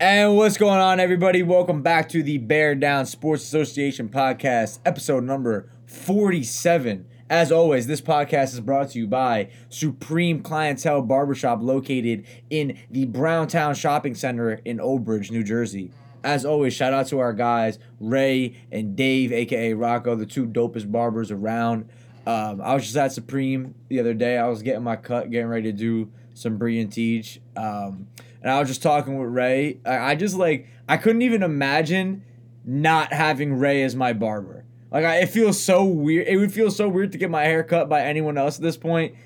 And what's going on, everybody? Welcome back to the Bear Down Sports Association podcast, episode number 47. As always, this podcast is brought to you by Supreme Clientele Barbershop, located in the Browntown Shopping Center in Old Bridge, New Jersey. As always, shout out to our guys, Ray and Dave, a.k.a. Rocco, the two dopest barbers around. I was just at Supreme the other day. I was getting my cut, getting ready to do some Bree and Teach. And I was just talking with Ray. I couldn't even imagine not having Ray as my barber. It feels so weird. It would feel so weird to get my hair cut by anyone else at this point.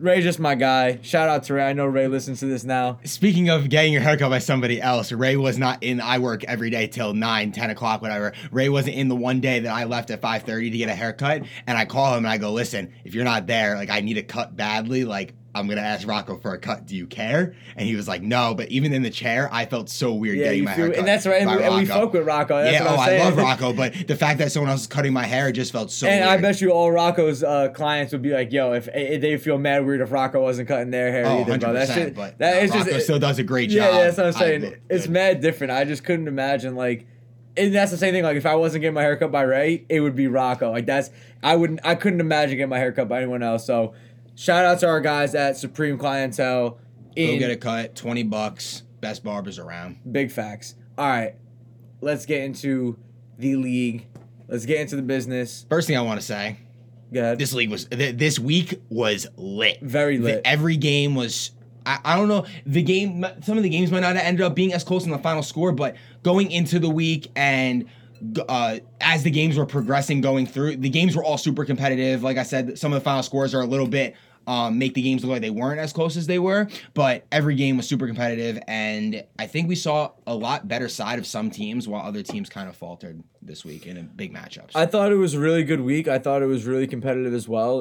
Ray's just my guy. Shout out to Ray. I know Ray listens to this now. Speaking of getting your haircut by somebody else, Ray was not in. I work every day till 9, 10 o'clock, whatever. Ray wasn't in the one day that I left at 5:30 to get a haircut. And I call him and I go, listen, if you're not there, I need a cut badly. I'm going to ask Rocco for a cut. Do you care? And he was like, no. But even in the chair, I felt so weird getting my hair cut. And that's right. And we fuck with Rocco. That's what I'm saying. I love Rocco. But the fact that someone else is cutting my hair, it just felt so weird. And I bet you all Rocco's clients would be like, yo, if they feel mad weird if Rocco wasn't cutting their hair either. 100%, bro. That shit, but Rocco still does a great job. Yeah, that's what I'm saying. It's mad different. I just couldn't imagine, and that's the same thing. If I wasn't getting my hair cut by Ray, it would be Rocco. I couldn't imagine getting my hair cut by anyone else. So, shout out to our guys at Supreme Clientele. Go get a cut, $20, best barbers around. Big facts. All right, let's get into the league. Let's get into the business. First thing I want to say, go ahead. This week was lit. Very lit. Every game was. I don't know. Some of the games might not have ended up being as close in the final score, but going into the week and. As the games were progressing, going through, the games were all super competitive. Like I said, some of the final scores are a little bit make the games look like they weren't as close as they were, but every game was super competitive, and I think we saw a lot better side of some teams while other teams kind of faltered this week in big matchups. I thought it was a really good week. I thought it was really competitive as well.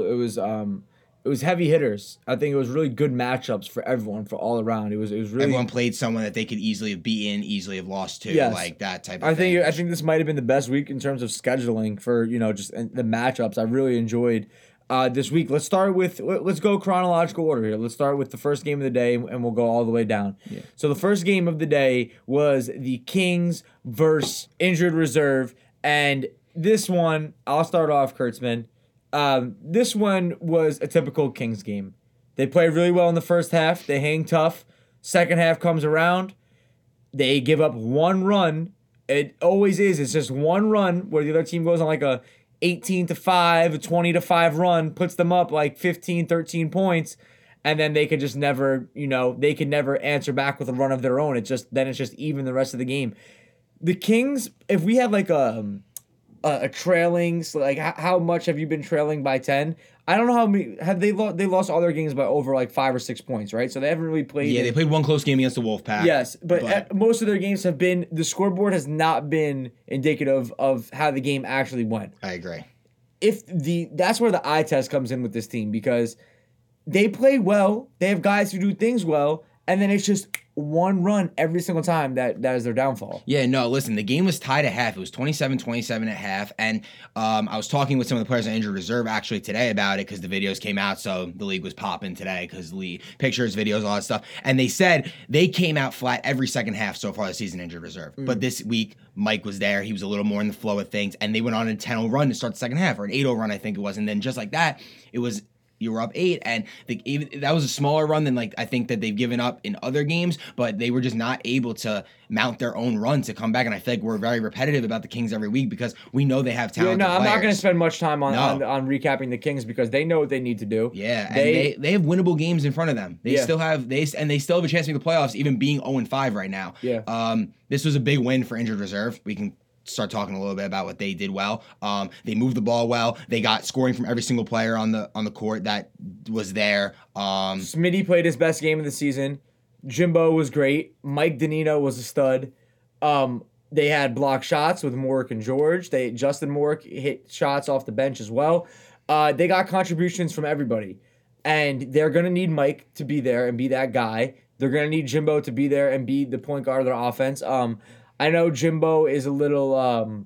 It was heavy hitters. I think it was really good matchups for everyone, for all around. It was really everyone played someone that they could easily have beaten, easily have lost to, yes. That type of thing. I think this might have been the best week in terms of scheduling for just the matchups. I really enjoyed this week. Let's go chronological order here. Let's start with the first game of the day, and we'll go all the way down. Yeah. So the first game of the day was the Kings versus Injured Reserve, and this one I'll start off, Kurtzman. This one was a typical Kings game. They play really well in the first half. They hang tough. Second half comes around. They give up one run. It always is. It's just one run where the other team goes on a 18-5, a 20-5 run, puts them up 15, 13 points, and then they could just never, they could never answer back with a run of their own. It's just even the rest of the game. The Kings, if we had a trailing, how much have you been trailing by 10? I don't know how many have they lost all their games by over 5 or 6 points, right? So they haven't really played. Yeah, they played one close game against the Wolfpack. Yes, but most of their games have been, the scoreboard has not been indicative of how the game actually went. I agree. That's where the eye test comes in with this team, because they play well, they have guys who do things well, and then it's just one run every single time that is their downfall. Yeah, no, listen, the game was tied at half. It was 27-27 at half, and I was talking with some of the players on Injured Reserve actually today about it, because the videos came out, so the league was popping today because league pictures, videos, all that stuff, and they said they came out flat every second half so far this season, Injured Reserve. Mm. But this week, Mike was there. He was a little more in the flow of things, and they went on a 10-0 run to start the second half, or an 8-0 run, I think it was, and then just like that, it was... You were up 8, and that was a smaller run than I think that they've given up in other games, but they were just not able to mount their own run to come back, and I feel like we're very repetitive about the Kings every week because we know they have talented players. I'm not going to spend much time on recapping the Kings because they know what they need to do. Yeah, they have winnable games in front of them. They still have they still have a chance to make the playoffs, even being 0-5 right now. Yeah. This was a big win for Injured Reserve. We can start talking a little bit about what they did well. They moved the ball well. They got scoring from every single player on the court that was there. Smitty played his best game of the season. Jimbo was great. Mike Danino was a stud. They had block shots with Morrick and George. Justin Morrick hit shots off the bench as well. They got contributions from everybody. And they're going to need Mike to be there and be that guy. They're going to need Jimbo to be there and be the point guard of their offense. I know Jimbo is a little,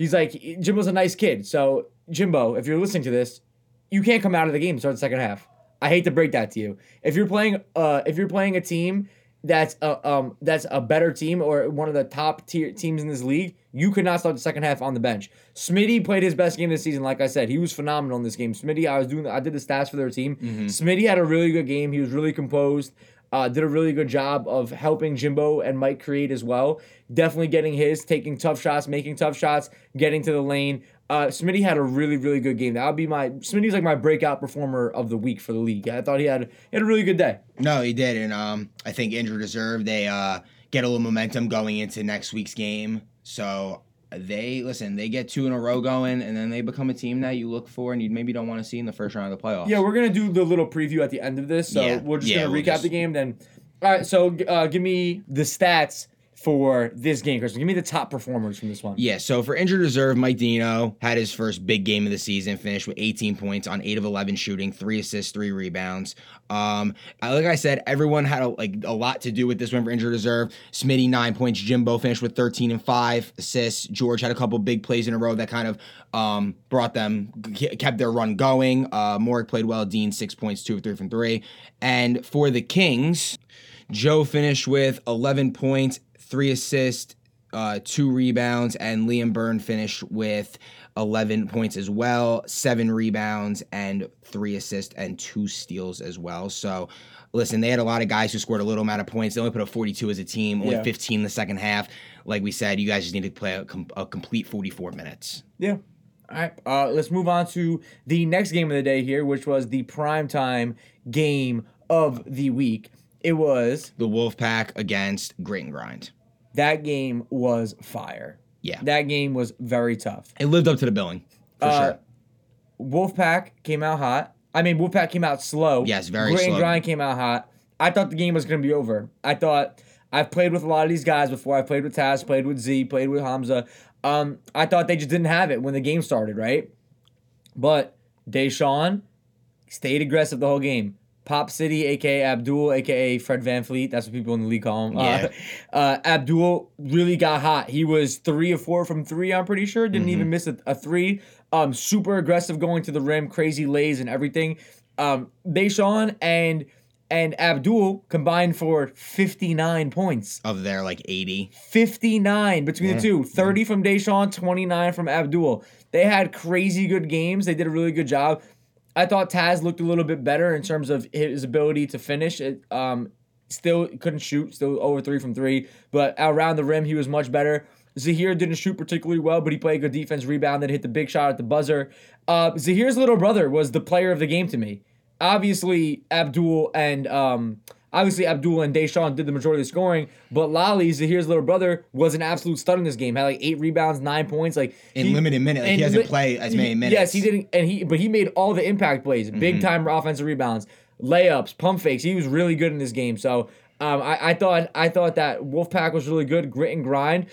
Jimbo's a nice kid. So, Jimbo, if you're listening to this, you can't come out of the game and start the second half. I hate to break that to you. If you're playing a team that's a better team or one of the top tier teams in this league, you could not start the second half on the bench. Smitty played his best game this season. Like I said, he was phenomenal in this game. Smitty, I did the stats for their team. Mm-hmm. Smitty had a really good game. He was really composed. Did a really good job of helping Jimbo and Mike create as well. Definitely getting his, taking tough shots, making tough shots, getting to the lane. Smitty had a really, really good game. That would be Smitty's like my breakout performer of the week for the league. I thought he had a really good day. No, he did, and I think injury reserve. They get a little momentum going into next week's game. So they get two in a row going, and then they become a team that you look for and you maybe don't want to see in the first round of the playoffs. Yeah, we're going to do the little preview at the end of this, so we're just going to recap the game then. All right, so give me the stats for this game, Chris. Give me the top performers from this one. Yeah, so for injured reserve, Mike Dino had his first big game of the season, finished with 18 points on 8 of 11 shooting, 3 assists, 3 rebounds. Like I said, everyone had a lot to do with this one for injured reserve. Smitty, 9 points. Jimbo finished with 13 and 5 assists. George had a couple big plays in a row that kind of kept their run going. Morik played well. Dean, 6 points, 2 of 3 from 3. And for the Kings, Joe finished with 11 points, 3 assists, 2 rebounds, and Liam Byrne finished with 11 points as well, 7 rebounds, and 3 assists, and 2 steals as well. So, listen, they had a lot of guys who scored a little amount of points. They only put up 42 as a team, only 15 in the second half. Like we said, you guys just need to play a complete 44 minutes. Yeah. All right, let's move on to the next game of the day here, which was the primetime game of the week. It was the Wolfpack against Grit and Grind. That game was fire. Yeah. That game was very tough. It lived up to the billing, for sure. Wolfpack came out hot. I mean, Wolfpack came out slow. Yes, very slow. Grit and Grind came out hot. I thought the game was going to be over. I thought, I've played with a lot of these guys before. I played with Taz, played with Z, played with Hamza. I thought they just didn't have it when the game started, right? But Deshaun stayed aggressive the whole game. Pop City, a.k.a. Abdul, a.k.a. Fred VanVleet. That's what people in the league call him. Abdul really got hot. He was 3 of 4 from 3, I'm pretty sure. Didn't even miss a 3. Super aggressive going to the rim, crazy lays and everything. Deshaun and Abdul combined for 59 points. Of their, 80. 59 between the two. 30 from Deshaun, 29 from Abdul. They had crazy good games. They did a really good job. I thought Taz looked a little bit better in terms of his ability to finish. Still couldn't shoot, still over 3 from 3, but around the rim he was much better. Zahir didn't shoot particularly well, but he played good defense, rebounded, hit the big shot at the buzzer. Zahir's little brother was the player of the game to me. Obviously, Abdul and Deshaun did the majority of the scoring, but Lali, Zahir's little brother, was an absolute stud in this game. Had 8 rebounds, 9 points. In limited minutes. He doesn't play as many minutes. Yes, he didn't. But he made all the impact plays. Big-time offensive rebounds, layups, pump fakes. He was really good in this game. So I thought that Wolfpack was really good. Grit and Grind.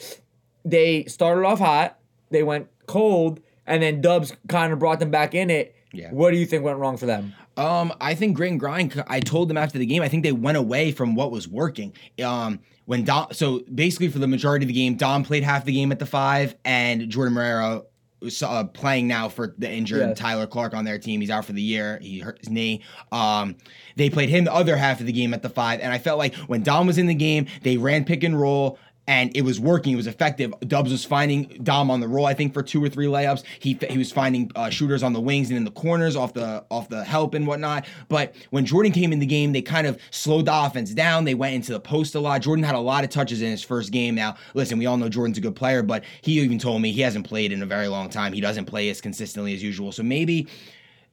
They started off hot. They went cold. And then Dubs kind of brought them back in it. Yeah. What do you think went wrong for them? I think Grit and Grind, I told them after the game, I think they went away from what was working. When Dom, so basically for the majority of the game, Dom played half the game at the 5, and Jordan Marrero was playing now for the injured Tyler Clark on their team. He's out for the year. He hurt his knee. They played him the other half of the game at the 5, and I felt like when Dom was in the game, they ran pick and roll. And it was working. It was effective. Dubs was finding Dom on the roll, I think, for 2 or 3 layups. He was finding shooters on the wings and in the corners off the help and whatnot. But when Jordan came in the game, they kind of slowed the offense down. They went into the post a lot. Jordan had a lot of touches in his first game. Now, listen, we all know Jordan's a good player, but he even told me he hasn't played in a very long time. He doesn't play as consistently as usual. So maybe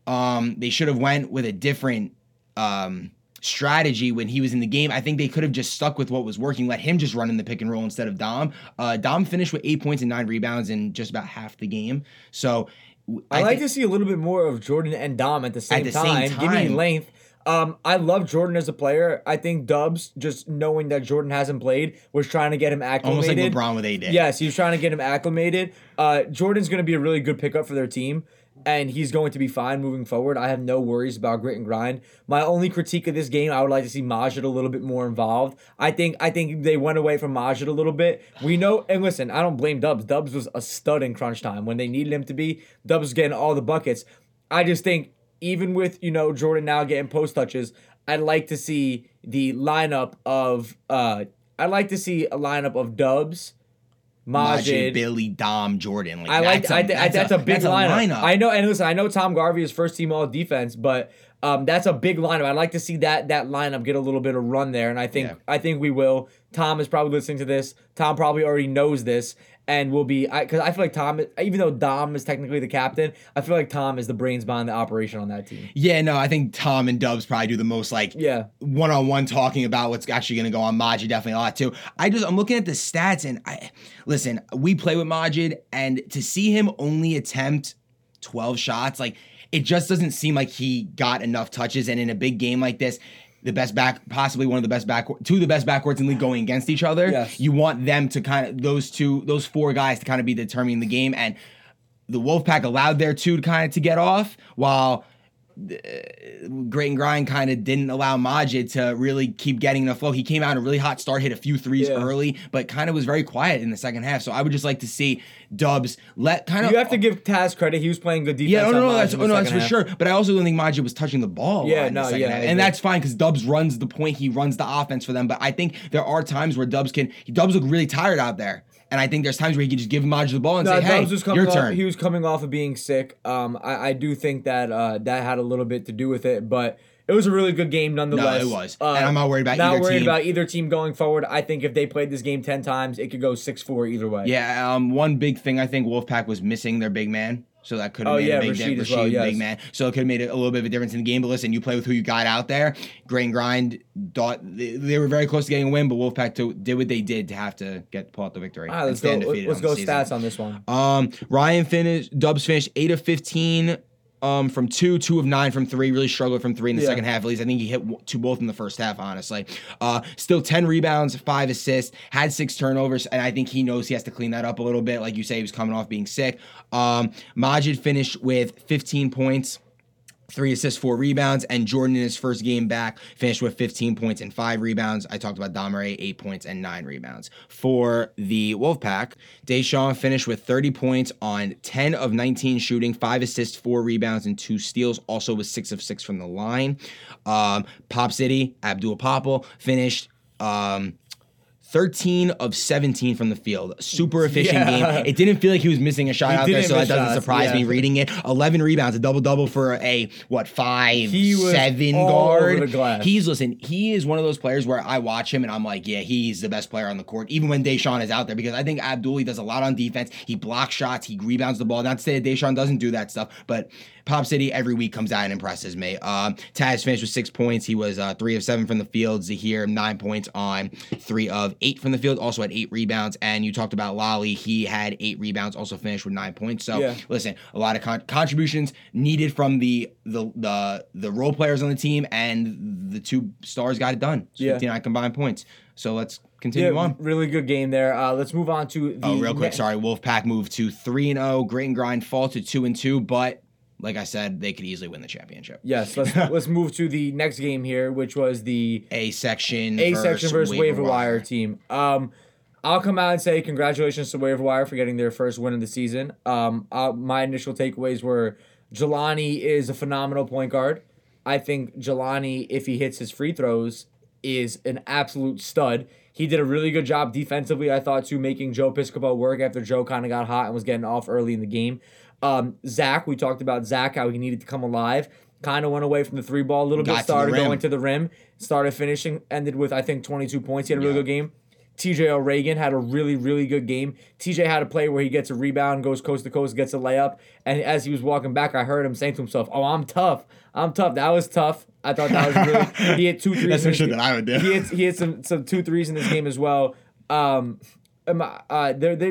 they should have went with a different strategy when he was in the game. I think they could have just stuck with what was working, let him just run in the pick and roll instead of Dom. Dom finished with 8 points and 9 rebounds in just about half the game. So I like to see a little bit more of Jordan and Dom at the same time. Give me length. I love Jordan as a player. I think Dubs, just knowing that Jordan hasn't played, was trying to get him acclimated. Almost like LeBron with AD. Yes, he was trying to get him acclimated. Jordan's going to be a really good pickup for their team. And he's going to be fine moving forward. I have no worries about Grit and Grind. My only critique of this game, I would like to see Majid a little bit more involved. I think they went away from Majid a little bit. We know, and listen, I don't blame Dubs. Dubs was a stud in crunch time. When they needed him to be, Dubs was getting all the buckets. I just think even with Jordan now getting post touches, I'd like to see a lineup of Dubs, Majid, Billy, Dom, Jordan. Like, that's a big lineup. I know, and listen, I know Tom Garvey is first team all defense, but that's a big lineup. I'd like to see that lineup get a little bit of run there, and I think we will. Tom is probably listening to this. Tom probably already knows this, and will be because I feel like Tom, even though Dom is technically the captain, I feel like Tom is the brains behind the operation on that team. Yeah, no, I think Tom and Dubs probably do the most one-on-one talking about what's actually going to go on. Majid definitely a lot too. I'm looking at the stats, and we play with Majid, and to see him only attempt 12 shots, it just doesn't seem like he got enough touches. And in a big game like this, two of the best backcourts in the league going against each other. Yes. You want them to those four guys to kind of be determining the game. And the Wolfpack allowed their two to get off, while Grit and Grind kind of didn't allow Majid to really keep getting the flow. He came out a really hot start, hit a few threes early, but kind of was very quiet in the second half. So I would just like to see Dubs you have to give Taz credit. He was playing good defense. Yeah, that's for sure. But I also don't think Majid was touching the ball. Yeah, in the second half. And that's fine because Dubs runs the point. He runs the offense for them. But I think there are times where Dubs look really tired out there. And I think there's times where he can just give Majid the ball and say, hey, your turn. He was coming off of being sick. I do think that that had a little bit to do with it. But it was a really good game nonetheless. No, it was. And I'm not worried about either team. Not worried about either team going forward. I think if they played this game 10 times, it could go 6-4 either way. Yeah, one big thing I think Wolfpack was missing their big man. So that could have made a big difference. Big man. So it could have made a little bit of a difference in the game. But listen, you play with who you got out there. Grit and Grind thought they were very close to getting a win, but Wolfpack did what they did to have to pull out the victory. All right, let's go stats on this one. Dubs finished 8 of 15 from 2 of 9 from 3. Really struggled from 3 in the second half. At least I think he hit two both in the first half, honestly. Still 10 rebounds, 5 assists, had 6 turnovers, and I think he knows he has to clean that up a little bit. Like you say, he was coming off being sick. Majid finished with 15 points, 3 assists, 4 rebounds, and Jordan in his first game back finished with 15 points and 5 rebounds. I talked about Domare, 8 points and 9 rebounds. For the Wolfpack, Deshaun finished with 30 points on 10 of 19 shooting, 5 assists, 4 rebounds, and 2 steals, also with 6 of 6 from the line. Pop City, Abdul Popple, finished 13 of 17 from the field. Super efficient game. It didn't feel like he was missing a shot out there, so that doesn't surprise me reading it. 11 rebounds, a double-double for a, 5'7" guard. Over the glass. He is one of those players where I watch him and I'm like, yeah, he's the best player on the court, even when Deshaun is out there, because I think Abdul, he does a lot on defense. He blocks shots. He rebounds the ball. Not to say that Deshaun doesn't do that stuff, but Pop City every week comes out and impresses me. Taz finished with 6 points. He was 3 of 7 from the field. Zahir, 9 points on 3 of 8 from the field, also had 8 rebounds. And you talked about Lolly. He had 8 rebounds, also finished with 9 points. So, listen, a lot of contributions needed from the role players on the team, and the two stars got it done. So 59 combined points. So let's continue on. Really good game there. Let's move on to the... Oh, real quick, sorry. Wolfpack moved to 3-0. Grit and Grind fall to 2-2, but... Like I said, they could easily win the championship. Yes, let's move to the next game here, which was the A section versus Waiver Wire team. I'll come out and say congratulations to Waiver Wire for getting their first win of the season. My initial takeaways were Jelani is a phenomenal point guard. I think Jelani, if he hits his free throws, is an absolute stud. He did a really good job defensively, I thought, too, making Joe Piscopo work after Joe kind of got hot and was getting off early in the game. Zach, we talked about Zach, how he needed to come alive. Kind of went away from the three ball a little bit, started going to the rim, started finishing, ended with, I think, 22 points. He had a really good game. TJ O'Regan had a really, really good game. TJ had a play where he gets a rebound, goes coast to coast, gets a layup. And as he was walking back, I heard him saying to himself, "Oh, I'm tough. I'm tough." That was tough. I thought that was really... He hit 2 threes. That's for sure that I would do. He hit some 2 threes in this game as well. They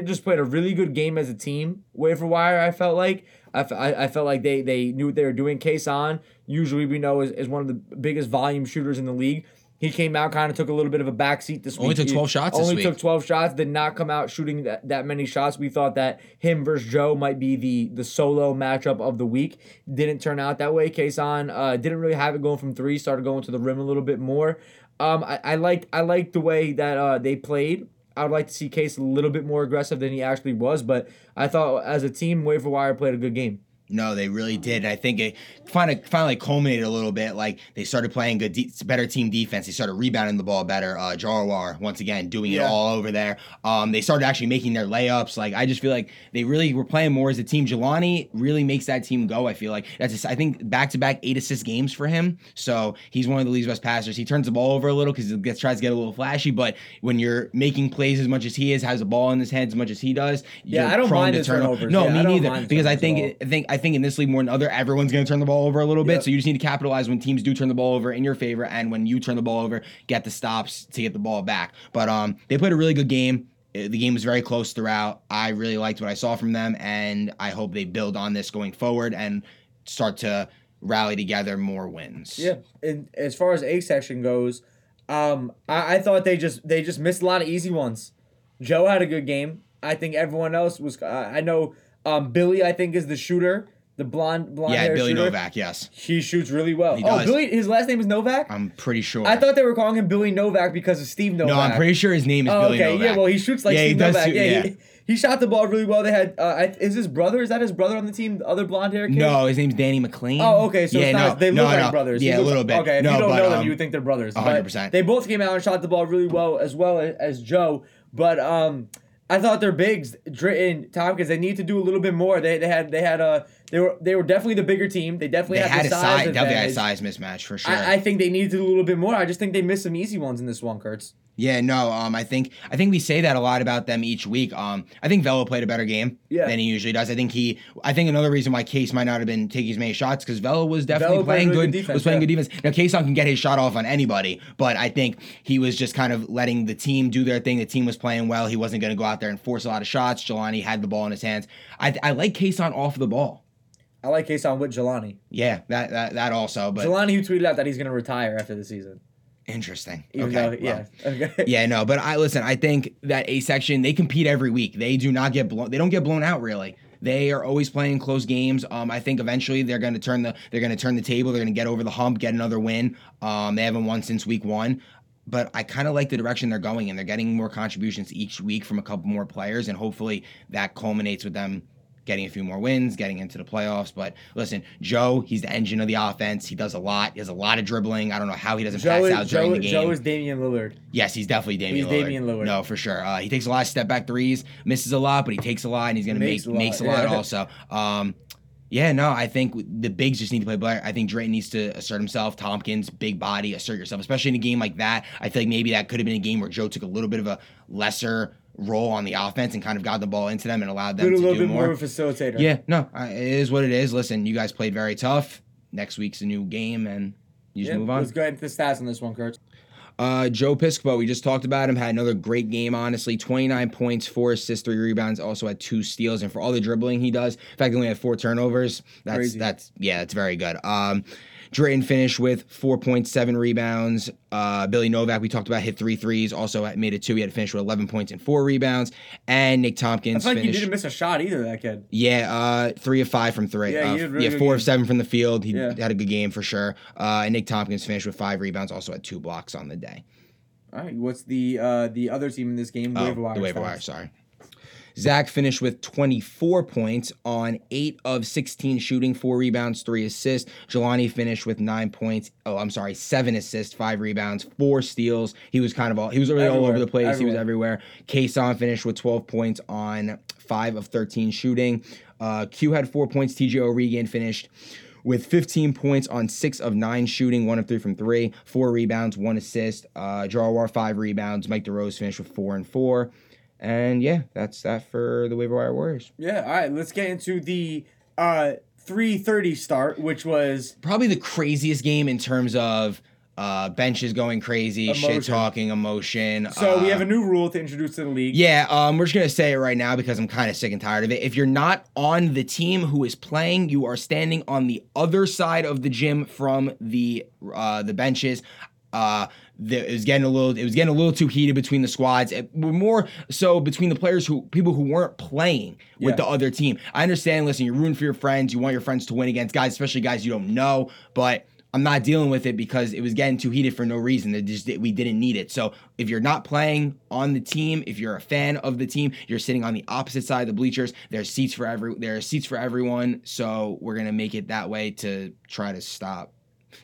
just played a really good game as a team. Waiver Wire, I felt like. I felt like they knew what they were doing. Kayson, usually we know, is one of the biggest volume shooters in the league. He came out, kind of took a little bit of a backseat this week. Only took 12 shots this week. Only took 12 shots, did not come out shooting that many shots. We thought that him versus Joe might be the solo matchup of the week. Didn't turn out that way. Kayson didn't really have it going from three, started going to the rim a little bit more. I liked the way that they played. I would like to see Case a little bit more aggressive than he actually was, but I thought as a team, Waiver Wire played a good game. No, they really did. And I think it finally culminated a little bit. Like, they started playing good, better team defense. They started rebounding the ball better. Jarwar, once again, doing it all over there. They started actually making their layups. Like, I just feel like they really were playing more as a team. Jelani really makes that team go, I feel like. I think back-to-back 8-assist games for him. So he's one of the league's best passers. He turns the ball over a little because he tries to get a little flashy. But when you're making plays as much as he is, has the ball in his head as much as he does, I don't mind the turnovers. No, me neither. Because I think in this league more than other, everyone's going to turn the ball over a little bit. So you just need to capitalize when teams do turn the ball over in your favor, and when you turn the ball over, get the stops to get the ball back. But they played a really good game. The game was very close throughout. I really liked what I saw from them, and I hope they build on this going forward and start to rally together more wins. Yeah, and as far as A section goes, I thought they just missed a lot of easy ones. Joe had a good game. I think everyone else was. I know. Billy, I think, is the shooter, the blonde hair Billy shooter. Yeah, Billy Novak, yes. He shoots really well. He does. Billy, his last name is Novak? I'm pretty sure. I thought they were calling him Billy Novak because of Steve Novak. No, I'm pretty sure his name is Billy Novak. Okay, yeah, well, he shoots like Steve Novak. He shot the ball really well. They had, is his brother? Is that his brother on the team? The other blonde hair kid? No, his name's Danny McLean. Oh, okay. So they look like brothers. Yeah, a little bit. Okay, if you don't know them, you would think they're brothers. 100%. But they both came out and shot the ball really well as Joe. But, I thought their bigs, Driton, Tompkins, they need to do a little bit more. They were definitely the bigger team. They definitely had the size advantage. Definitely had a size mismatch for sure. I think they needed to do a little bit more. I just think they missed some easy ones in this one, Kurtz. Yeah, no, I think we say that a lot about them each week. I think Velo played a better game than he usually does. I think another reason why Kayson might not have been taking as many shots because Velo was definitely playing good defense. Now, Kayson can get his shot off on anybody, but I think he was just kind of letting the team do their thing. The team was playing well. He wasn't going to go out there and force a lot of shots. Jelani had the ball in his hands. I like Kayson off the ball. I like Kayson with Jelani. Yeah, that also. But Jelani, who tweeted out that he's going to retire after the season. Interesting. But I think that A section, they compete every week. They don't get blown out really. They are always playing close games. I think eventually they're going to turn the table. They're going to get over the hump, get another win. They haven't won since week 1. But I kind of like the direction they're going, and they're getting more contributions each week from a couple more players, and hopefully that culminates with them getting a few more wins, getting into the playoffs. But listen, Joe, he's the engine of the offense. He does a lot. He has a lot of dribbling. I don't know how he doesn't pass out during the game. Joe is Damian Lillard. Yes, he's definitely Damian Lillard. No, for sure. He takes a lot of step-back threes, misses a lot, but he takes a lot, and he's going to make a lot also. I think the bigs just need to play better. I think Drayton needs to assert himself. Tompkins, big body, assert yourself, especially in a game like that. I feel like maybe that could have been a game where Joe took a little bit of a lesser role on the offense and kind of got the ball into them and allowed them to do more. A little bit more of a facilitator. Yeah, no, it is what it is. Listen, you guys played very tough. Next week's a new game, and you just move on. Let's go ahead and the stats on this one, Kurt. Joe Piscopo, we just talked about him, had another great game, honestly. 29 points, 4 assists, 3 rebounds, also had 2 steals. And for all the dribbling he does, in fact, he only had 4 turnovers. That's very good. Drayton finished with 4.7 rebounds. Billy Novak, we talked about, hit 3 threes. Also made it 2. He had to finish with 11 points and 4 rebounds. And Nick Tompkins finished. I feel like he didn't miss a shot either, that kid. Yeah, 3 of 5 from 3. Yeah, he did really 4 of 7 from the field. He had a good game for sure. And Nick Tompkins finished with 5 rebounds. Also had 2 blocks on the day. All right, what's the other team in this game? The waiver wire. Zach finished with 24 points on 8 of 16 shooting, 4 rebounds, 3 assists. Jelani finished with 7 assists, 5 rebounds, 4 steals. He was really all over the place. Everywhere. He was everywhere. Kayson finished with 12 points on 5 of 13 shooting. Q had 4 points. TJ O'Regan finished with 15 points on 6 of 9 shooting, 1 of 3 from 3, 4 rebounds, 1 assist. Jarwar, 5 rebounds. Mike DeRose finished with 4 and 4. And that's that for the Waiver Wire Warriors. Yeah, all right, let's get into the 3:30 start, which was probably the craziest game in terms of benches going crazy, shit-talking, emotion. So we have a new rule to introduce to the league. Yeah, we're just going to say it right now because I'm kind of sick and tired of it. If you're not on the team who is playing, you are standing on the other side of the gym from the benches. It was getting a little too heated between the squads. More so between the players who weren't playing with the other team. I understand. Listen, you're rooting for your friends. You want your friends to win against guys, especially guys you don't know. But I'm not dealing with it because it was getting too heated for no reason. We didn't need it. So if you're not playing on the team, if you're a fan of the team, you're sitting on the opposite side of the bleachers. There are seats for everyone. So we're going to make it that way to try to stop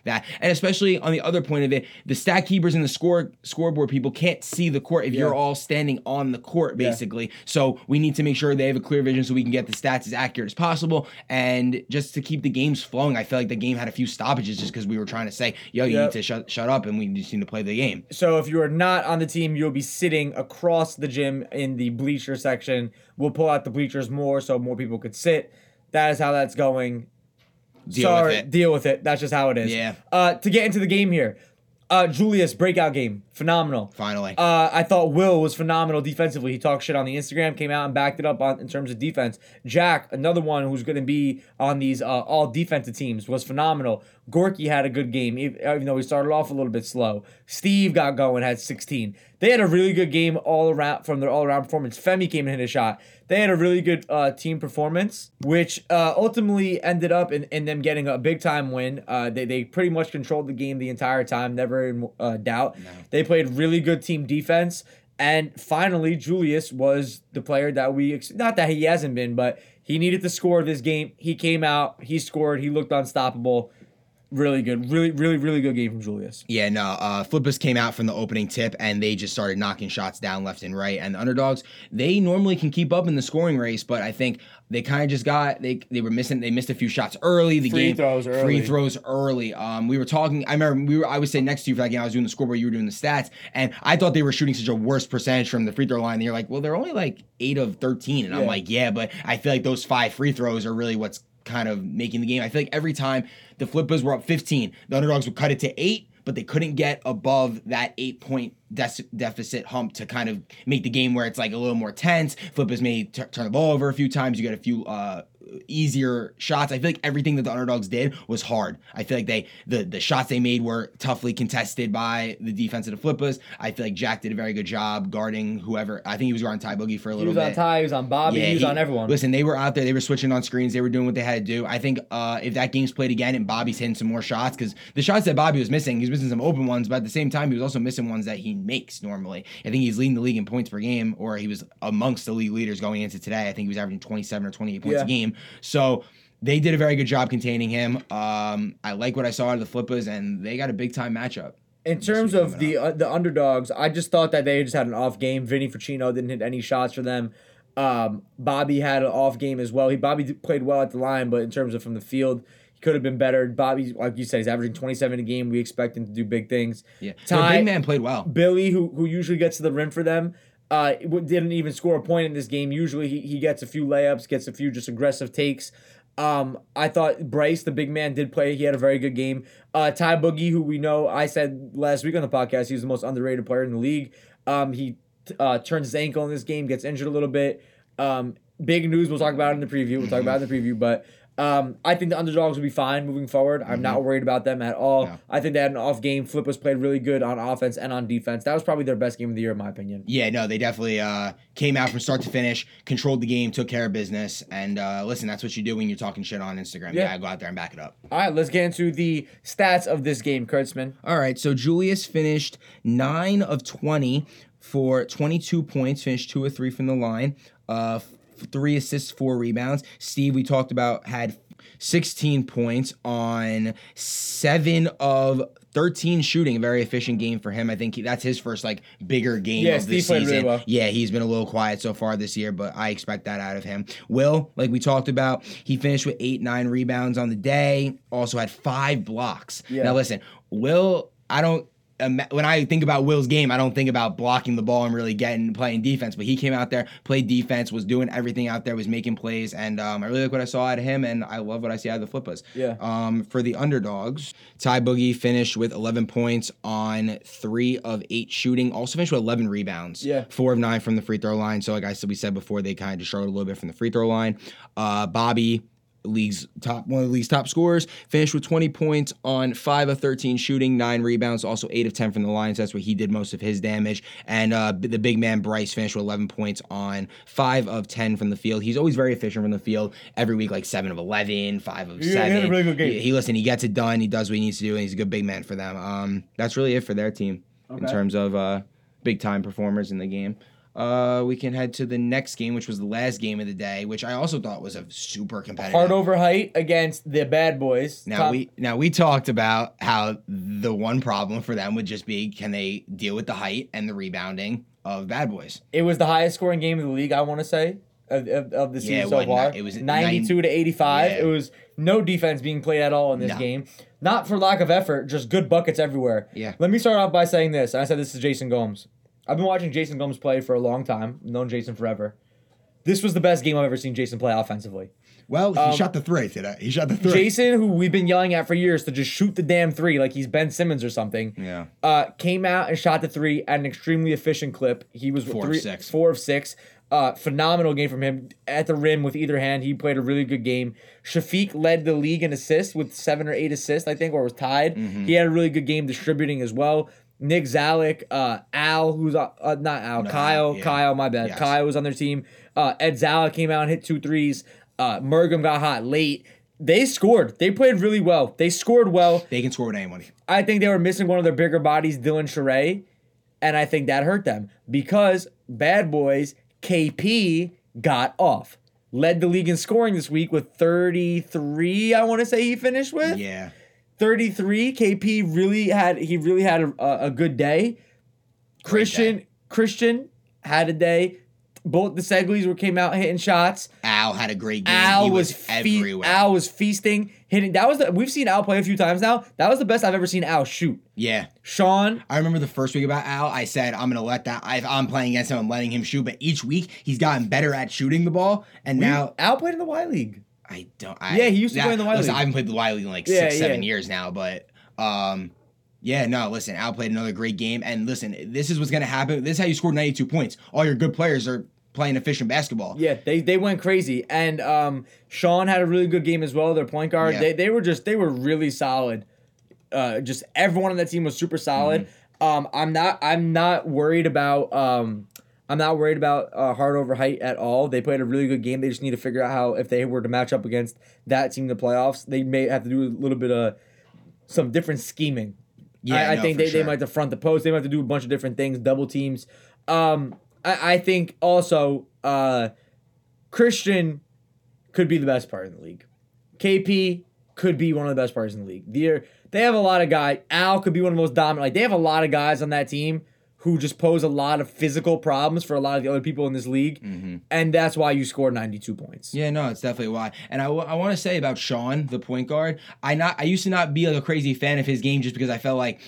that. And especially on the other point of it, the stat keepers and the scoreboard people can't see the court if you're all standing on the court, basically. Yeah. So we need to make sure they have a clear vision so we can get the stats as accurate as possible. And just to keep the games flowing, I feel like the game had a few stoppages just because we were trying to say, yo, you need to shut up, and we just need to play the game. So if you are not on the team, you'll be sitting across the gym in the bleacher section. We'll pull out the bleachers more so more people could sit. That is how that's going. Deal with it. That's just how it is. Yeah. To get into the game here, Julius, breakout game. Phenomenal. Finally. I thought Will was phenomenal defensively. He talked shit on the Instagram, came out and backed it up in terms of defense. Jack, another one who's going to be on these all defensive teams, was phenomenal. Gorky had a good game, even though he started off a little bit slow. Steve got going, had 16. They had a really good game all around from their all-around performance. Femi came and hit a shot. They had a really good team performance, which ultimately ended up in them getting a big-time win. They pretty much controlled the game the entire time, never in doubt. No. They played really good team defense. And finally, Julius was the player that not that he hasn't been, but he needed the score of this game. He came out. He scored. He looked unstoppable. Really good. Really, really, really good game from Julius. Yeah, no. Flippers came out from the opening tip, and they just started knocking shots down left and right. And the underdogs, they normally can keep up in the scoring race, but I think they kind of just got they missed a few shots early. Free throws early. We were talking. I remember I was sitting next to you for that game. I was doing the scoreboard. You were doing the stats, and I thought they were shooting such a worse percentage from the free throw line. And you're like, well, they're only like 8 of 13, and I'm like, yeah, but I feel like those 5 free throws are really what's kind of making the game. I feel like every time the Flippers were up 15, the underdogs would cut it to 8, but they couldn't get above that 8-point deficit hump to kind of make the game where it's like a little more tense. Flippers may turn the ball over a few times. You get a few easier shots. I feel like everything that the underdogs did was hard. I feel like the shots they made were toughly contested by the defense of the Flippers. I feel like Jack did a very good job guarding whoever. I think he was guarding Ty Boogie for a little bit. He was on Ty, he was on Bobby, he was on everyone. Listen, they were out there, they were switching on screens, they were doing what they had to do. I think if that game's played again and Bobby's hitting some more shots, because the shots that Bobby was missing, he was missing some open ones, but at the same time, he was also missing ones that he makes normally. I think he's leading the league in points per game, or he was amongst the league leaders going into today. I think he was averaging 27 or 28 points a game. So they did a very good job containing him. I like what I saw out of the Flippers, and they got a big-time matchup. In terms of the underdogs, I just thought that they just had an off game. Vinny Ficino didn't hit any shots for them. Bobby had an off game as well. Bobby played well at the line, but in terms of from the field, he could have been better. Bobby, like you said, he's averaging 27 a game. We expect him to do big things. Yeah, Ty, the big man played well. Billy, who usually gets to the rim for them, didn't even score a point in this game. Usually he gets a few layups, gets a few just aggressive takes. I thought Bryce, the big man, did play. He had a very good game. Ty Boogie, who we know, I said last week on the podcast, he was the most underrated player in the league. He turns his ankle in this game, gets injured a little bit. Big news, we'll talk about it in the preview. We'll talk about it in the preview, but I think the underdogs will be fine moving forward. I'm not worried about them at all. No. I think they had an off game. Flippers played really good on offense and on defense. That was probably their best game of the year, in my opinion. Yeah, no, they definitely came out from start to finish, controlled the game, took care of business. And listen, that's what you do when you're talking shit on Instagram. Yeah, go out there and back it up. All right, let's get into the stats of this game, Kurtzman. All right, so Julius finished 9 of 20 for 22 points, finished 2 of 3 from the line. 3 assists, 4 rebounds. Steve, we talked about, had 16 points on 7 of 13 shooting. A very efficient game for him. I think that's his first bigger game of the season. Really well. Yeah, he's been a little quiet so far this year, but I expect that out of him. Will, like we talked about, he finished with 8-9 rebounds on the day. Also had 5 blocks. Yeah. Now listen, Will, when I think about Will's game, I don't think about blocking the ball and really playing defense, but he came out there, played defense, was doing everything out there, was making plays, and I really like what I saw out of him, and I love what I see out of the Flippers. Yeah. For the underdogs, Ty Boogie finished with 11 points on 3 of 8 shooting, also finished with 11 rebounds. Yeah. 4 of 9 from the free throw line, so like we said before, they kind of just showed a little bit from the free throw line. Bobby one of the league's top scorers, finished with 20 points on 5 of 13 shooting, 9 rebounds, also 8 of 10 from the line. So that's where he did most of his damage. And the big man Bryce finished with 11 points on 5 of 10 from the field. He's always very efficient from the field. Every week, like 7 of 11, 5 of 7. He had a really good game. He gets it done. He does what he needs to do, and he's a good big man for them. That's really it for their team in terms of big-time performers in the game. We can head to the next game, which was the last game of the day, which I also thought was a super competitive. Hard over height against the bad boys. Now we talked about how the one problem for them would just be, can they deal with the height and the rebounding of bad boys? It was the highest scoring game in the league, I want to say, of the season so far. It was 92 to 85. Yeah. It was no defense being played at all in this game. Not for lack of effort, just good buckets everywhere. Yeah. Let me start off by saying this. I said this to Jason Gomes. I've been watching Jason Gomes play for a long time. I've known Jason forever. This was the best game I've ever seen Jason play offensively. Well, he shot the three today. He shot the three. Jason, who we've been yelling at for years to just shoot the damn three like he's Ben Simmons or something, came out and shot the three at an extremely efficient clip. He was 4 of 6. Phenomenal game from him. At the rim with either hand, he played a really good game. Shafiq led the league in assists with 7 or 8 assists, I think, or was tied. Mm-hmm. He had a really good game distributing as well. Nick Zalek, Al, who's not Al, no, Kyle, yeah. Kyle, my bad. Yes. Kyle was on their team. Ed Zalek came out and hit 2 threes. Mergham got hot late. They scored. They played really well. They scored well. They can score with anybody. I think they were missing one of their bigger bodies, Dylan Sheree, and I think that hurt them because bad boys, KP, got off. Led the league in scoring this week with 33, I want to say he finished with. Yeah. 33, KP really had a good day. Christian had a day. Both the Segleys came out hitting shots. Al had a great game. Al was feasting, hitting. We've seen Al play a few times now. That was the best I've ever seen Al shoot. Yeah. Sean. I remember the first week about Al, I said, I'm going to let that. If I'm playing against him, I'm letting him shoot. But each week, he's gotten better at shooting the ball. And now Al played in the Y League. He used to play in the Y League. I haven't played the Y League in like 6-7 years now, but Al played another great game, and listen, this is what's going to happen. This is how you scored 92 points. All your good players are playing efficient basketball. Yeah, they went crazy, and Sean had a really good game as well, their point guard. Yeah. They were really solid. Just everyone on that team was super solid. Mm-hmm. I'm not worried about hard over height at all. They played a really good game. They just need to figure out how, if they were to match up against that team in the playoffs, they may have to do a little bit of some different scheming. I think they might have to front the post. They might have to do a bunch of different things, double teams. I think also Christian could be the best part in the league. KP could be one of the best players in the league. They have a lot of guys. Al could be one of the most dominant. Like, they have a lot of guys on that team who just pose a lot of physical problems for a lot of the other people in this league, mm-hmm. and that's why you score 92 points. Yeah, no, it's definitely why. And I want to say about Sean, the point guard, I used to not be like a crazy fan of his game just because I felt like...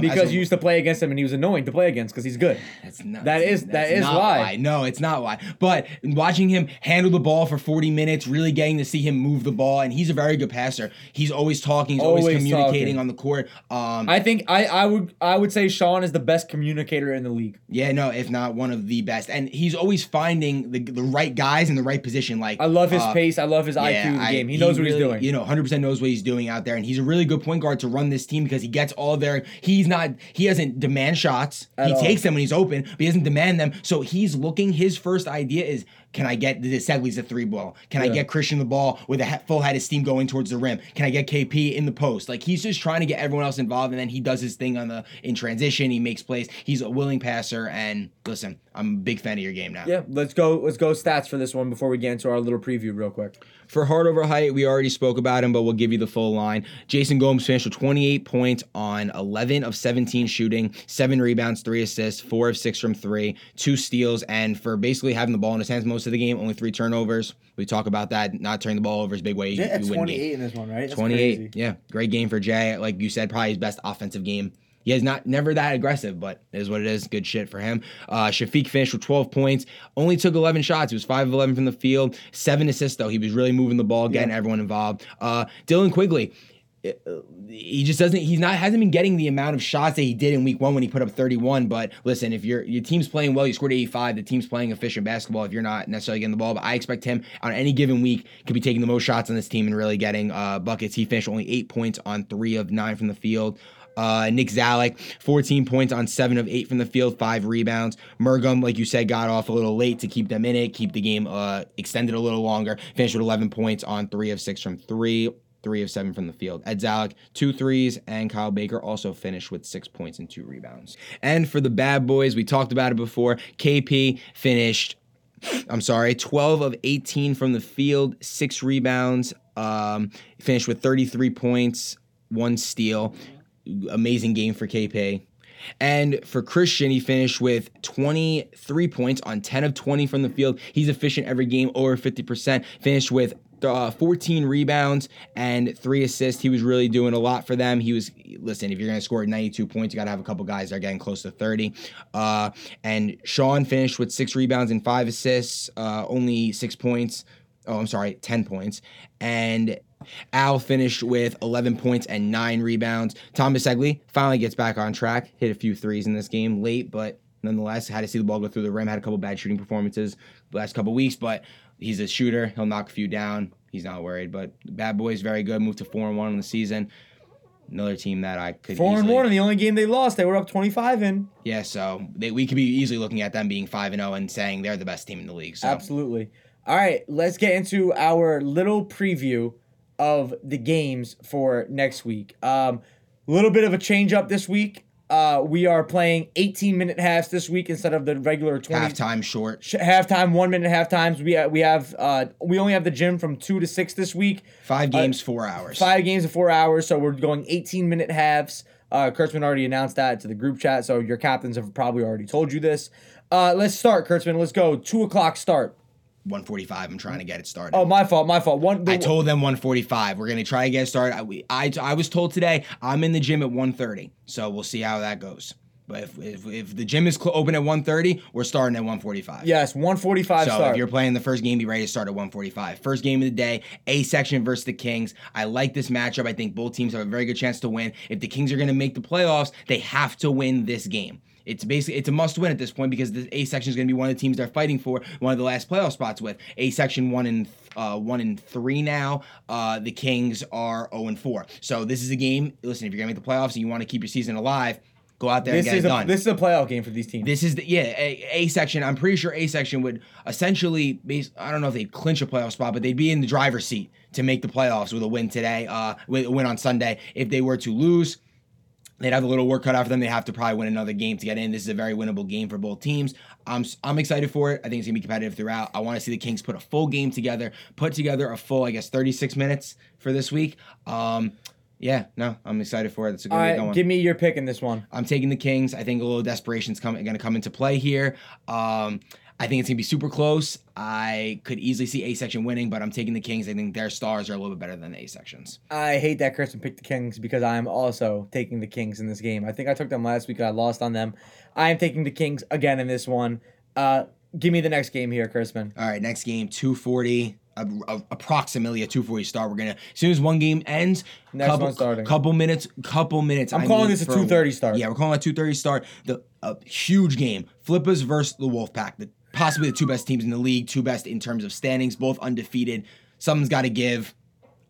because you used to play against him and he was annoying to play against because he's good. That's not why. No, it's not why. But watching him handle the ball for 40 minutes, really getting to see him move the ball, and he's a very good passer. He's always talking. He's always communicating on the court. I think I would say Sean is the best communicator in the league. Yeah, no, if not one of the best. And he's always finding the right guys in the right position. Like, I love his pace. I love his IQ in the game. He knows what he's doing. 100% knows what he's doing out there. And he's a really good point guard to run this team because he gets all there. He doesn't demand shots. He takes them when he's open, but he doesn't demand them. So he's looking. His first idea is, can I get the Segleys a three ball? Can I get Christian the ball with a full head of steam going towards the rim? Can I get KP in the post? Like, he's just trying to get everyone else involved, and then he does his thing in transition. He makes plays. He's a willing passer. And listen, I'm a big fan of your game now. Yeah, let's go stats for this one before we get into our little preview real quick. For hard over height, we already spoke about him, but we'll give you the full line. Jason Gomes finished with 28 points on 11 of 17 shooting, 7 rebounds, 3 assists, 4 of 6 from 3, 2 steals, and for basically having the ball in his hands most of the game, only 3 turnovers. We talk about that. Not turning the ball over is big way. Yeah, 28 in this one, right? That's 28. Crazy. Yeah, great game for Jay. Like you said, probably his best offensive game. He is never that aggressive, but it is what it is. Good shit for him. Shafiq finished with 12 points. Only took 11 shots. He was 5 of 11 from the field. 7 assists, though. He was really moving the ball, getting everyone involved. Dylan Quigley. he just doesn't. He's not hasn't been getting the amount of shots that he did in week one when he put up 31. But listen, if your team's playing well, you scored 85. The team's playing efficient basketball. If you're not necessarily getting the ball, but I expect him on any given week could be taking the most shots on this team and really getting buckets. He finished only 8 points on 3 of 9 from the field. Nick Zalek, 14 points on 7 of 8 from the field, 5 rebounds. Mergum, like you said, got off a little late to keep them in it, keep the game extended a little longer. Finished with 11 points on 3 of 6 from three. 3 of 7 from the field. Ed Zalek, 2 threes, and Kyle Baker also finished with 6 points and 2 rebounds. And for the bad boys, we talked about it before. KP finished, 12 of 18 from the field, 6 rebounds, finished with 33 points, 1 steal. Amazing game for KP. And for Christian, he finished with 23 points on 10 of 20 from the field. He's efficient every game, over 50%, finished with 14 rebounds and 3 assists. He was really doing a lot for them. He was, listen, if you're going to score 92 points, you got to have a couple guys that are getting close to 30. And Sean finished with 6 rebounds and 5 assists, only 6 points. 10 points. And Al finished with 11 points and 9 rebounds. Thomas Egley finally gets back on track, hit a few threes in this game late, but nonetheless, had to see the ball go through the rim, had a couple bad shooting performances the last couple weeks, but he's a shooter. He'll knock a few down. He's not worried, but bad boys, very good. Moved to 4-1 in the season. Another team that I could 4-1 in the only game they lost. They were up 25 in. Yeah, so we could be easily looking at them being 5-0 and saying they're the best team in the league. So. Absolutely. All right, let's get into our little preview of the games for next week. Little bit of a change up this week. We are playing 18-minute halves this week instead of the regular 20. Halftime short. Halftime, 1 minute halftimes. We only have the gym from 2 to 6 this week. 5 games, 4 hours. 5 games of 4 hours. So we're going 18-minute halves. Kurtzman already announced that to the group chat. So your captains have probably already told you this. Let's start, Kurtzman. Let's go. 2 o'clock start. 1:45. I'm trying to get it started. Oh, my fault. I told them 1:45. We're gonna try to get it started. I was told today I'm in the gym at 1:30, so we'll see how that goes. But if the gym is open at 1:30, we're starting at 1:45. Yes, 1:45 start. So if you're playing the first game, be ready to start at 1:45. First game of the day, A section versus the Kings. I like this matchup. I think both teams have a very good chance to win. If the Kings are gonna make the playoffs, they have to win this game. It's a must win at this point because the A section is going to be one of the teams they're fighting for, one of the last playoff spots with. A section 1-3 now. The Kings are 0-4. So this is a game. Listen, if you're going to make the playoffs and you want to keep your season alive, go out there and get it done. This is a playoff game for these teams. This is A section. I'm pretty sure A section would essentially, I don't know if they'd clinch a playoff spot, but they'd be in the driver's seat to make the playoffs with a win today, with a win on Sunday. If they were to lose, they'd have a little work cut out for them. They have to probably win another game to get in. This is a very winnable game for both teams. I'm excited for it. I think it's going to be competitive throughout. I want to see the Kings put a full game together, put together a full, 36 minutes for this week. I'm excited for it. It's a good week. All right, give me your pick in this one. I'm taking the Kings. I think a little desperation is going to come into play here. I think it's going to be super close. I could easily see A-section winning, but I'm taking the Kings. I think their stars are a little bit better than the A-sections. I hate that Kurtzman picked the Kings because I am also taking the Kings in this game. I think I took them last week and I lost on them. I am taking the Kings again in this one. Give me the next game here, Kurtzman. All right, next game, 2:40. Approximately a 2:40 start. We're gonna as soon as one game ends, couple minutes. I'm calling this a 2:30 start. Yeah, we're calling it a 2:30 start. A huge game. Flippers versus the Wolfpack. Possibly the two best teams in the league, two best in terms of standings, both undefeated. Something's got to give.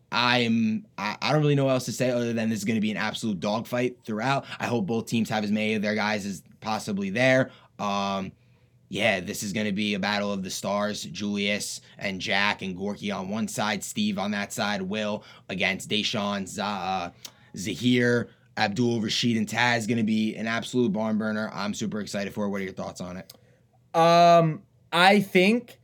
I don't really know what else to say other than this is going to be an absolute dogfight throughout. I hope both teams have as many of their guys as possibly there. This is going to be a battle of the stars. Julius and Jack and Gorky on one side, Steve on that side, Will against Deshaun, Zahir, Abdul, Rashid, and Taz. Going to be an absolute barn burner. I'm super excited for it. What are your thoughts on it? I think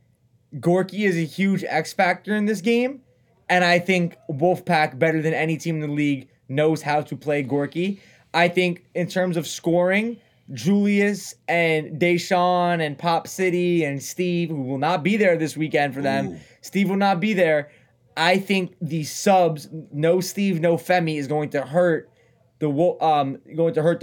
Gorky is a huge X factor in this game, and I think Wolfpack, better than any team in the league, knows how to play Gorky. I think in terms of scoring, Julius and Deshaun and Pop City and Steve, who will not be there this weekend for them. Ooh. Steve will not be there. I think the subs, no Steve, no Femi, is going to hurt the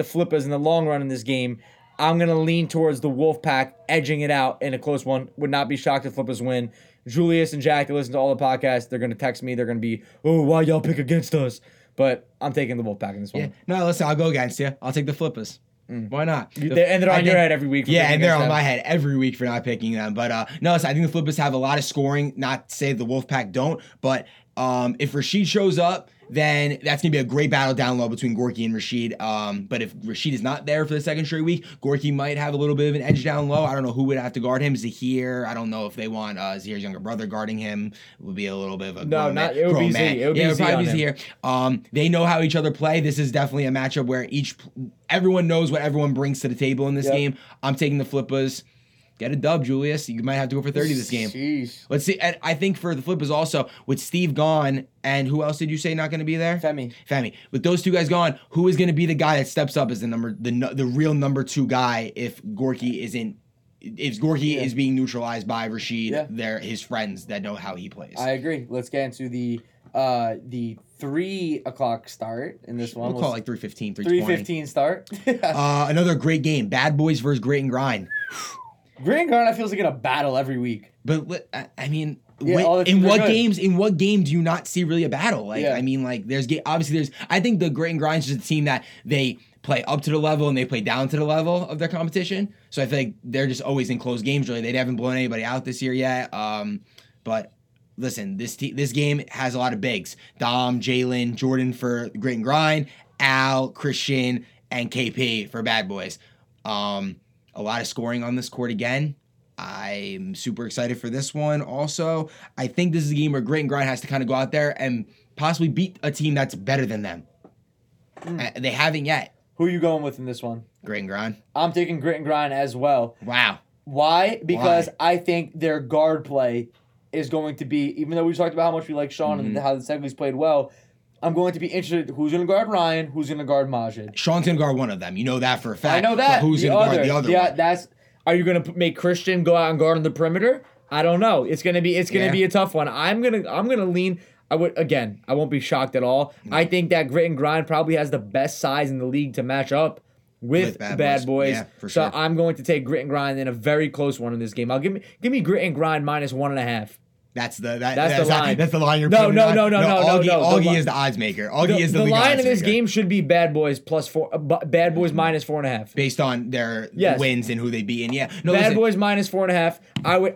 Flippers in the long run in this game. I'm going to lean towards the Wolfpack edging it out in a close one. Would not be shocked if Flippers win. Julius and Jack, they listen to all the podcasts. They're going to text me. They're going to be, why y'all pick against us? But I'm taking the Wolfpack in this one. Yeah. No, listen, I'll go against you. I'll take the Flippers. Why not? They're on your head every week. Yeah, and they're on my head every week for not picking them. But no, listen, I think the Flippers have a lot of scoring. Not to say the Wolfpack don't, but if Rashid shows up, then that's going to be a great battle down low between Gorky and Rashid. But if Rashid is not there for the second straight week, Gorky might have a little bit of an edge down low. I don't know who would have to guard him. Zahir. I don't know if they want Zahir's younger brother guarding him. It would be a little bit of a It would be Z. It would be probably Zahir. They know how each other play. This is definitely a matchup where everyone knows what everyone brings to the table in this game. I'm taking the Flippers. Get a dub, Julius. You might have to go for 30 this game. Jeez. Let's see. And I think for the Flippers also, with Steve gone, and who else did you say not going to be there? Femi. With those two guys gone, who is going to be the guy that steps up as the real number two guy if Gorky isn't? If Gorky is being neutralized by Rashid, they're his friends that know how he plays. I agree. Let's get into the 3 o'clock start in this one. We'll call it like 3:15, 3:20. 3:15 start. Another great game. Bad Boys versus Grit and Grind. Grit and Grind, I feel like in a battle every week. But I mean, in what game do you not see really a battle? Like, I mean, like there's I think the Grit and Grind is just a team that they play up to the level and they play down to the level of their competition. So I feel like they're just always in close games. Really, they haven't blown anybody out this year yet. But listen, this game has a lot of bigs: Dom, Jalen, Jordan for Grit and Grind, Al, Christian, and KP for Bad Boys. A lot of scoring on this court again. I'm super excited for this one. Also, I think this is a game where Grit and Grind has to kind of go out there and possibly beat a team that's better than them. They haven't yet. Who are you going with in this one? Grit and Grind. I'm taking Grit and Grind as well. Wow. Why? Because I think their guard play is going to be, even though we talked about how much we like Sean and how the Segleys played well, I'm going to be interested who's going to guard Ryan, who's going to guard Majid. Sean's going to guard one of them. You know that for a fact. I know that. But who's going to guard the other one? Are you going to make Christian go out and guard on the perimeter? I don't know. It's going to be a tough one. I'm going to lean. I won't be shocked at all. No. I think that Grit and Grind probably has the best size in the league to match up with Bad Boys. Yeah, for sure. So I'm going to take Grit and Grind in a very close one in this game. I'll give me Grit and Grind minus 1.5. That's the line. That's the line you're putting on. No. Augie is the odds maker. Augie is the league odds maker. The line in this game should be Bad Boys minus 4.5. Based on their wins and who they beat. And Boys minus 4.5.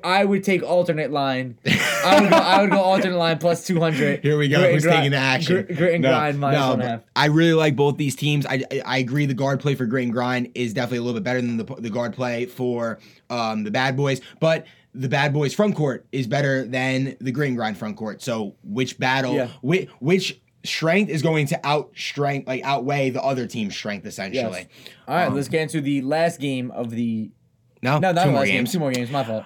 I would take alternate line. I would go alternate line plus 200. Here we go. Who's taking the action? Grit and Grind minus 1.5. I really like both these teams. I agree the guard play for Grit and Grind is definitely a little bit better than the guard play for the Bad Boys. But the Bad Boys front court is better than the Grit and Grind front court. So which battle, which strength is going to outweigh the other team's strength essentially? Yes. All right, let's get into the last game of the. Two more games. My fault.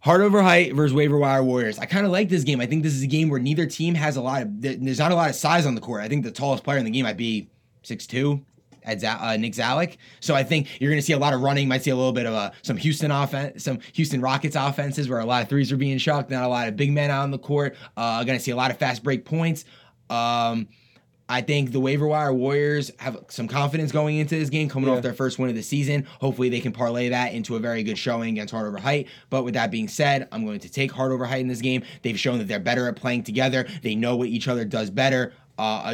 Heart Over Height versus Waiver Wire Warriors. I kind of like this game. I think this is a game where neither team has there's not a lot of size on the court. I think the tallest player in the game might be 6'2". Nick Zalek. So I think you're going to see a lot of running. Might see a little bit of some Houston Rockets offenses where a lot of threes are being chucked. Not a lot of big men out on the court. Going to see a lot of fast break points. I think the Waiver Wire Warriors have some confidence going into this game, coming off their first win of the season. Hopefully they can parlay that into a very good showing against Heart Over Height. But with that being said, I'm going to take Heart Over Height in this game. They've shown that they're better at playing together. They know what each other does better.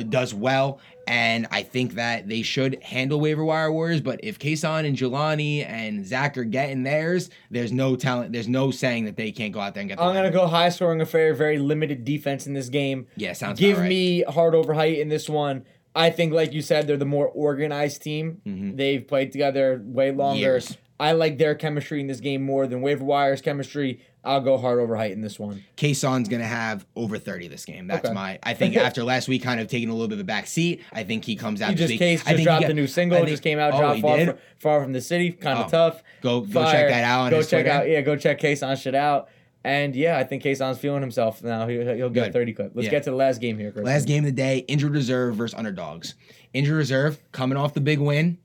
Does well, and I think that they should handle Waiver Wire Warriors. But if Kayson and Jelani and Zach are getting theirs, there's no talent. There's no saying that they can't go out there and get. I'm gonna go high scoring affair, very limited defense in this game. Yeah, sounds. Give right. me Heart Over Height in this one. I think, like you said, they're the more organized team. Mm-hmm. They've played together way longer. Years. I like their chemistry in this game more than Waiver Wire's chemistry. I'll go Heart Over Height in this one. Kayson's going to have over 30 this game. That's I think after last week kind of taking a little bit of a back seat, I think he comes out this week. He just dropped a new single. Just came out, dropped Far From the City. Kind of tough. Go check that out on his Twitter. Go check Kayson's shit out. And, I think Kayson's feeling himself now. He'll get a 30 clip. Let's get to the last game here, Chris. Last game of the day, Injured Reserve versus Underdogs. Injured Reserve coming off the big win.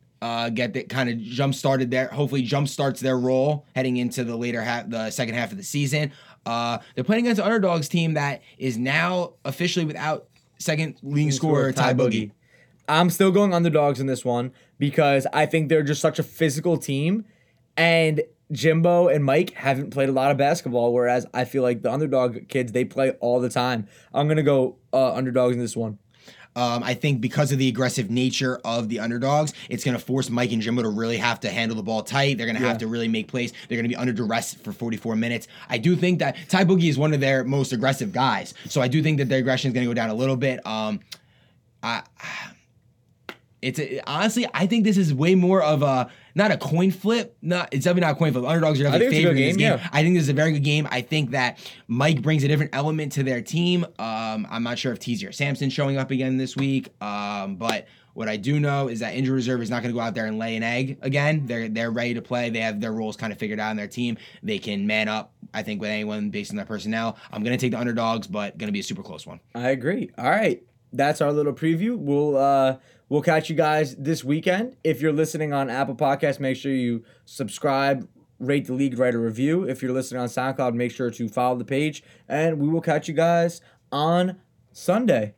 Get that kind of jump-started there. Hopefully jump-starts their role heading into the later half, the second half of the season. They're playing against an Underdogs team that is now officially without second leading scorer Ty Boogie. I'm still going Underdogs in this one because I think they're just such a physical team. And Jimbo and Mike haven't played a lot of basketball, whereas I feel like the Underdog kids, they play all the time. I'm going to go Underdogs in this one. I think because of the aggressive nature of the underdogs, it's going to force Mike and Jimbo to really have to handle the ball tight. They're going to have to really make plays. They're going to be under duress for 44 minutes. I do think that Ty Boogie is one of their most aggressive guys, so I do think that their aggression is going to go down a little bit. Honestly, I think this is way more of a not a coin flip. It's definitely not a coin flip. Underdogs are definitely favored in this game. Yeah. I think this is a very good game. I think that Mike brings a different element to their team. I'm not sure if Teaser Sampson's showing up again this week, but what I do know is that injury reserve is not going to go out there and lay an egg again. They're ready to play. They have their roles kind of figured out in their team. They can man up, I think, with anyone based on their personnel. I'm going to take the underdogs, but going to be a super close one. I agree. All right. That's our little preview. We'll catch you guys this weekend. If you're listening on Apple Podcasts, make sure you subscribe, rate the league, write a review. If you're listening on SoundCloud, make sure to follow the page. And we will catch you guys on Sunday.